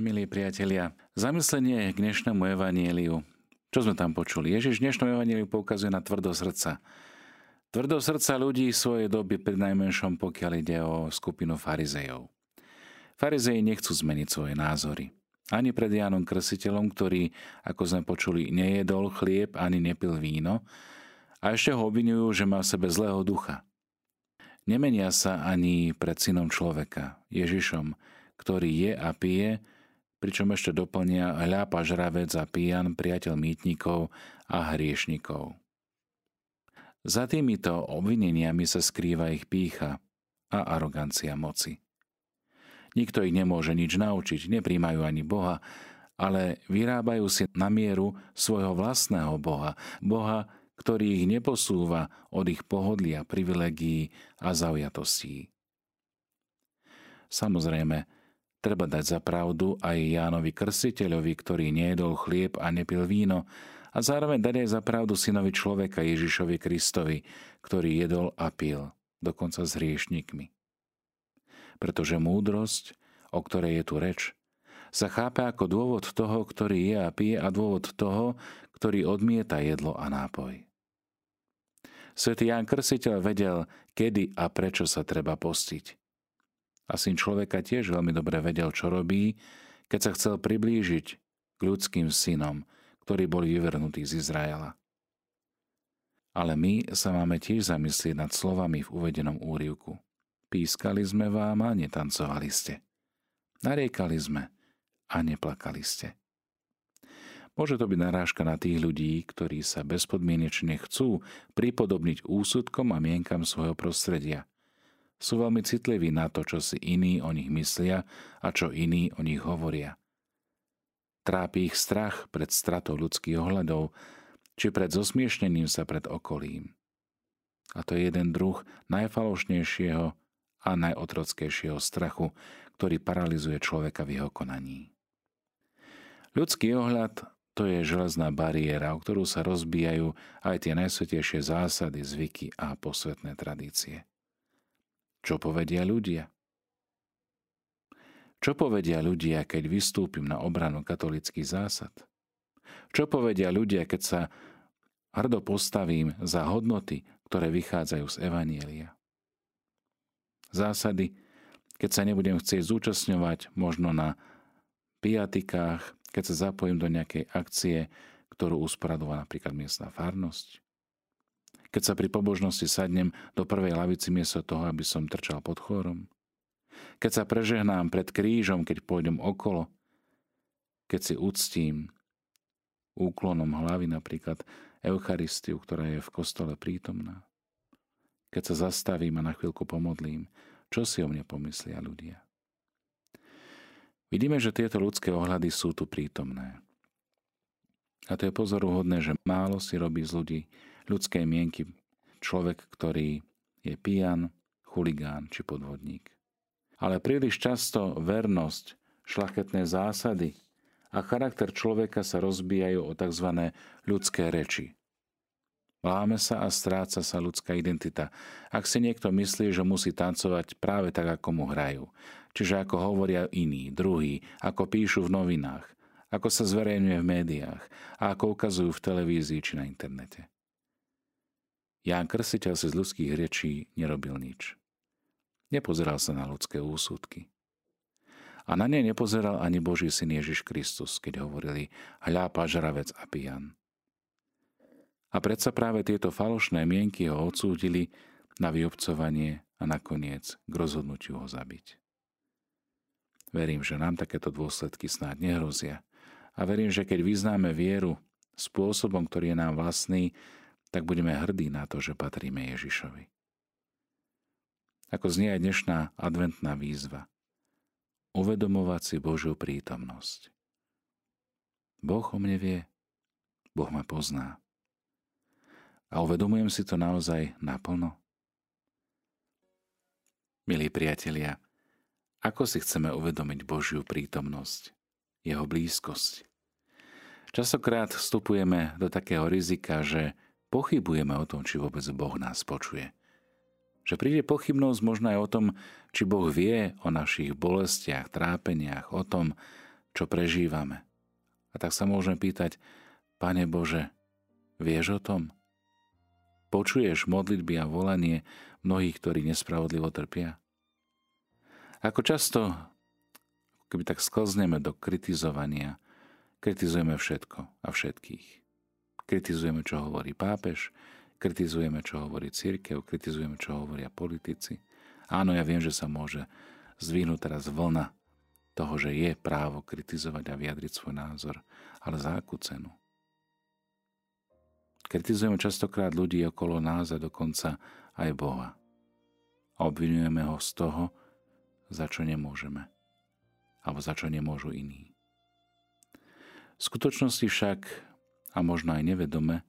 milí priatelia, zamyslenie k dnešnému evanjeliu. Čo sme tam počuli? Ježiš v dnešnom evanjeliu poukazuje na tvrdosť srdca. Tvrdosť srdca ľudí svojej doby, prinajmenšom pokiaľ ide o skupinu farizejov. Farizeji nechcú zmeniť svoje názory. Ani pred Jánom Krstiteľom, ktorý, ako sme počuli, nejedol chlieb ani nepil víno, a ešte ho obvinujú, že má v sebe zlého ducha. Nemenia sa ani pred synom človeka, Ježišom, ktorý je a pije, pričom ešte doplnia hľa pažravec a pijan, priateľ mýtnikov a hriešnikov. Za týmito obvineniami sa skrýva ich pýcha a arogancia moci. Nikto ich nemôže nič naučiť, nepríjmajú ani Boha, ale vyrábajú si na mieru svojho vlastného Boha, ktorý ich neposúva od ich pohodlia, privilegií a zaujatostí. Samozrejme, treba dať za pravdu aj Jánovi Krstiteľovi, ktorý nejedol chlieb a nepil víno, a zároveň dať aj za pravdu synovi človeka Ježišovi Kristovi, ktorý jedol a pil, dokonca s hriešnikmi. Pretože múdrosť, o ktorej je tu reč, sa chápe ako dôvod toho, ktorý je a pije, a dôvod toho, ktorý odmieta jedlo a nápoj. Svätý Ján Krstiteľ vedel, kedy a prečo sa treba postiť. A syn človeka tiež veľmi dobre vedel, čo robí, keď sa chcel priblížiť k ľudským synom, ktorí boli vyvrhnutí z Izraela. Ale my sa máme tiež zamyslieť nad slovami v uvedenom úryvku. Pískali sme vám a netancovali ste. Nariekali sme a neplakali ste. Môže to byť narážka na tých ľudí, ktorí sa bezpodmienečne chcú pripodobniť úsudkom a mienkam svojho prostredia. Sú veľmi citliví na to, čo si iní o nich myslia a čo iní o nich hovoria. Trápi ich strach pred stratou ľudských ohľadov či pred zosmiešnením sa pred okolím. A to je jeden druh najfalošnejšieho a najotrockejšieho strachu, ktorý paralyzuje človeka v jeho konaní. Ľudský ohľad, to je železná bariéra, o ktorú sa rozbijajú aj tie najsvätejšie zásady, zvyky a posvetné tradície. Čo povedia ľudia? Čo povedia ľudia, keď vystúpim na obranu katolíckych zásad? Čo povedia ľudia, keď sa hrdo postavím za hodnoty, ktoré vychádzajú z evanjelia? Zásady, keď sa nebudem chcieť zúčastňovať možno na piatikách, keď sa zapojím do nejakej akcie, ktorú usporadovala napríklad miestna farnosť. Keď sa pri pobožnosti sadnem do prvej lavici miesto toho, aby som trčal pod chórom. Keď sa prežehnám pred krížom, keď pôjdem okolo. Keď si uctím úklonom hlavy napríklad Eucharistiu, ktorá je v kostole prítomná. Keď sa zastavím a na chvíľku pomodlím, čo si o mne pomyslia ľudia. Vidíme, že tieto ľudské ohľady sú tu prítomné. A to je pozoruhodné, že málo si robí z ľudí ľudské mienky človek, ktorý je pijan, chuligán či podvodník. Ale príliš často vernosť, šľachetné zásady a charakter človeka sa rozbijajú o tzv. Ľudské reči. Láme sa a stráca sa ľudská identita, ak si niekto myslí, že musí tancovať práve tak, ako mu hrajú. Čiže ako hovoria iní, druhí, ako píšu v novinách, ako sa zverejňuje v médiách a ako ukazujú v televízii či na internete. Ján Krstiteľ si z ľudských rečí nerobil nič. Nepozeral sa na ľudské úsudky. A na ne nepozeral ani Boží syn Ježiš Kristus, keď hovorili hľa pažravec a pijan. A predsa práve tieto falošné mienky ho odsúdili na vyobcovanie a nakoniec k rozhodnutiu ho zabiť. Verím, že nám takéto dôsledky snáď nehrozia. A verím, že keď vyznáme vieru spôsobom, ktorý je nám vlastný, tak budeme hrdí na to, že patríme Ježišovi. Ako znie aj dnešná adventná výzva. Uvedomovať si Božiu prítomnosť. Boh o mne vie, Boh ma pozná. A uvedomujem si to naozaj naplno. Milí priatelia, ako si chceme uvedomiť Božiu prítomnosť, jeho blízkosť? Častokrát vstupujeme do takého rizika, že pochybujeme o tom, či vôbec Boh nás počuje. Že príde pochybnosť možno aj o tom, či Boh vie o našich bolestiach, trápeniach, o tom, čo prežívame. A tak sa môžem pýtať, Pane Bože, vieš o tom? Počuješ modlitby a volanie mnohých, ktorí nespravodlivo trpia? Ako často, keby tak sklzneme do kritizovania, kritizujeme všetko a všetkých. Kritizujeme, čo hovorí pápež, kritizujeme, čo hovorí cirkev, kritizujeme, čo hovoria politici. Áno, ja viem, že sa môže zvihnúť teraz vlna toho, že je právo kritizovať a vyjadriť svoj názor, ale za akú cenu? Kritizujeme častokrát ľudí okolo nás a dokonca aj Boha. A obvinujeme ho z toho, za čo nemôžeme, alebo za čo nemôžu iní. V skutočnosti však, a možno aj nevedome,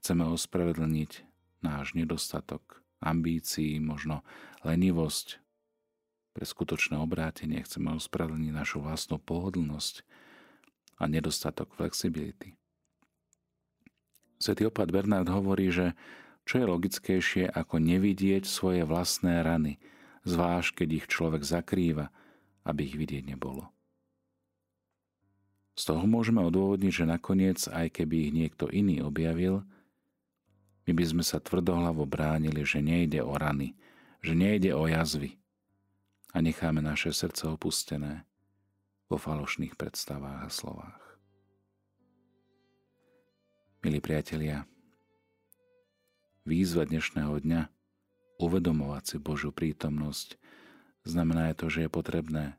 chceme ospravedlniť náš nedostatok ambícií, možno lenivosť pre skutočné obrátenie. Chceme ospravedlniť našu vlastnú pohodlnosť a nedostatok flexibility. Svätý opat Bernard hovorí, že čo je logickejšie, ako nevidieť svoje vlastné rany, zvlášť keď ich človek zakrýva, aby ich vidieť nebolo. Z toho môžeme odôvodniť, že nakoniec, aj keby ich niekto iný objavil, my by sme sa tvrdohlavo bránili, že nejde o rany, že nejde o jazvy a necháme naše srdce opustené vo falošných predstavách a slovách. Milí priatelia, výzva dnešného dňa uvedomovať si Božiu prítomnosť znamená to, že je potrebné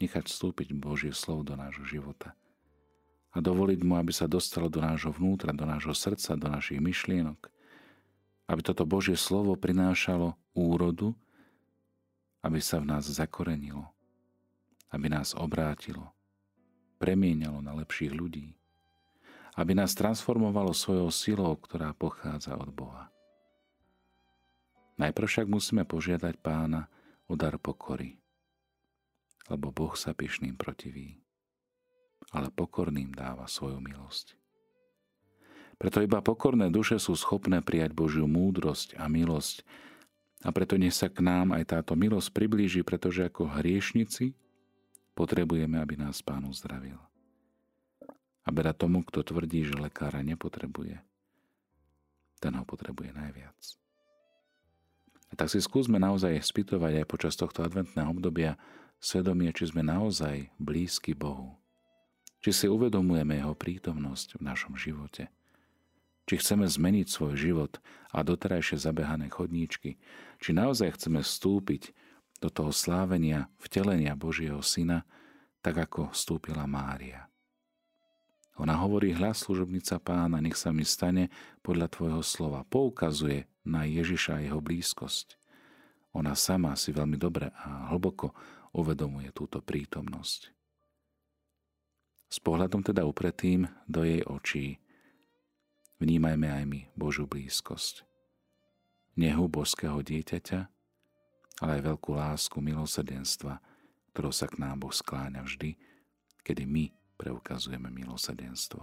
nechať vstúpiť Božie slovo do nášho života a dovoliť mu, aby sa dostalo do nášho vnútra, do nášho srdca, do našich myšlienok, aby toto Božie slovo prinášalo úrodu, aby sa v nás zakorenilo, aby nás obrátilo, premienilo na lepších ľudí, aby nás transformovalo svojou silou, ktorá pochádza od Boha. Najprv však musíme požiadať Pána o dar pokory, lebo Boh sa pyšným protiví, ale pokorným dáva svoju milosť. Preto iba pokorné duše sú schopné prijať Božiu múdrosť a milosť a preto nech sa k nám aj táto milosť priblíži, pretože ako hriešnici potrebujeme, aby nás Pán uzdravil. A beda tomu, kto tvrdí, že lekára nepotrebuje, ten ho potrebuje najviac. A tak si skúsme naozaj spýtovať aj počas tohto adventného obdobia svedomie, či sme naozaj blízki Bohu, či si uvedomujeme Jeho prítomnosť v našom živote, či chceme zmeniť svoj život a doterajšie zabehané chodníčky, či naozaj chceme vstúpiť do toho slávenia, vtelenia Božieho Syna, tak ako vstúpila Mária. Ona hovorí, hľa služobnica Pána, nech sa mi stane podľa tvojho slova. Poukazuje na Ježiša a jeho blízkosť. Ona sama si veľmi dobre a hlboko uvedomuje túto prítomnosť. S pohľadom teda upretým do jej očí vnímajme aj my Božiu blízkosť. Nehu božského dieťaťa, ale aj veľkú lásku milosrdenstva, ktorou sa k nám Boh skláňa vždy, kedy my preukazujeme milosrdenstvo.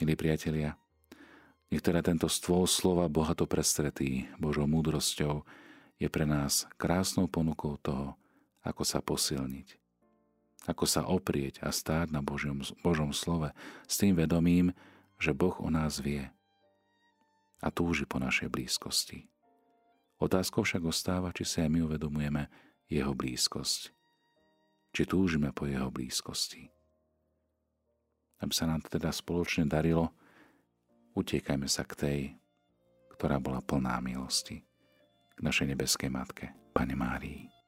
Milí priatelia, nech teda tento stôl slova bohato prestretý Božou múdrosťou je pre nás krásnou ponukou toho, ako sa posilniť, ako sa oprieť a stáť na Božom slove s tým vedomím, že Boh o nás vie a túži po našej blízkosti. Otázkou však ostáva, či si aj my uvedomujeme jeho blízkosť, či túžime po jeho blízkosti. Aby sa nám teda spoločne darilo, utiekajme sa k tej, ktorá bola plná milosti, k našej nebeskej matke, Pane Márii.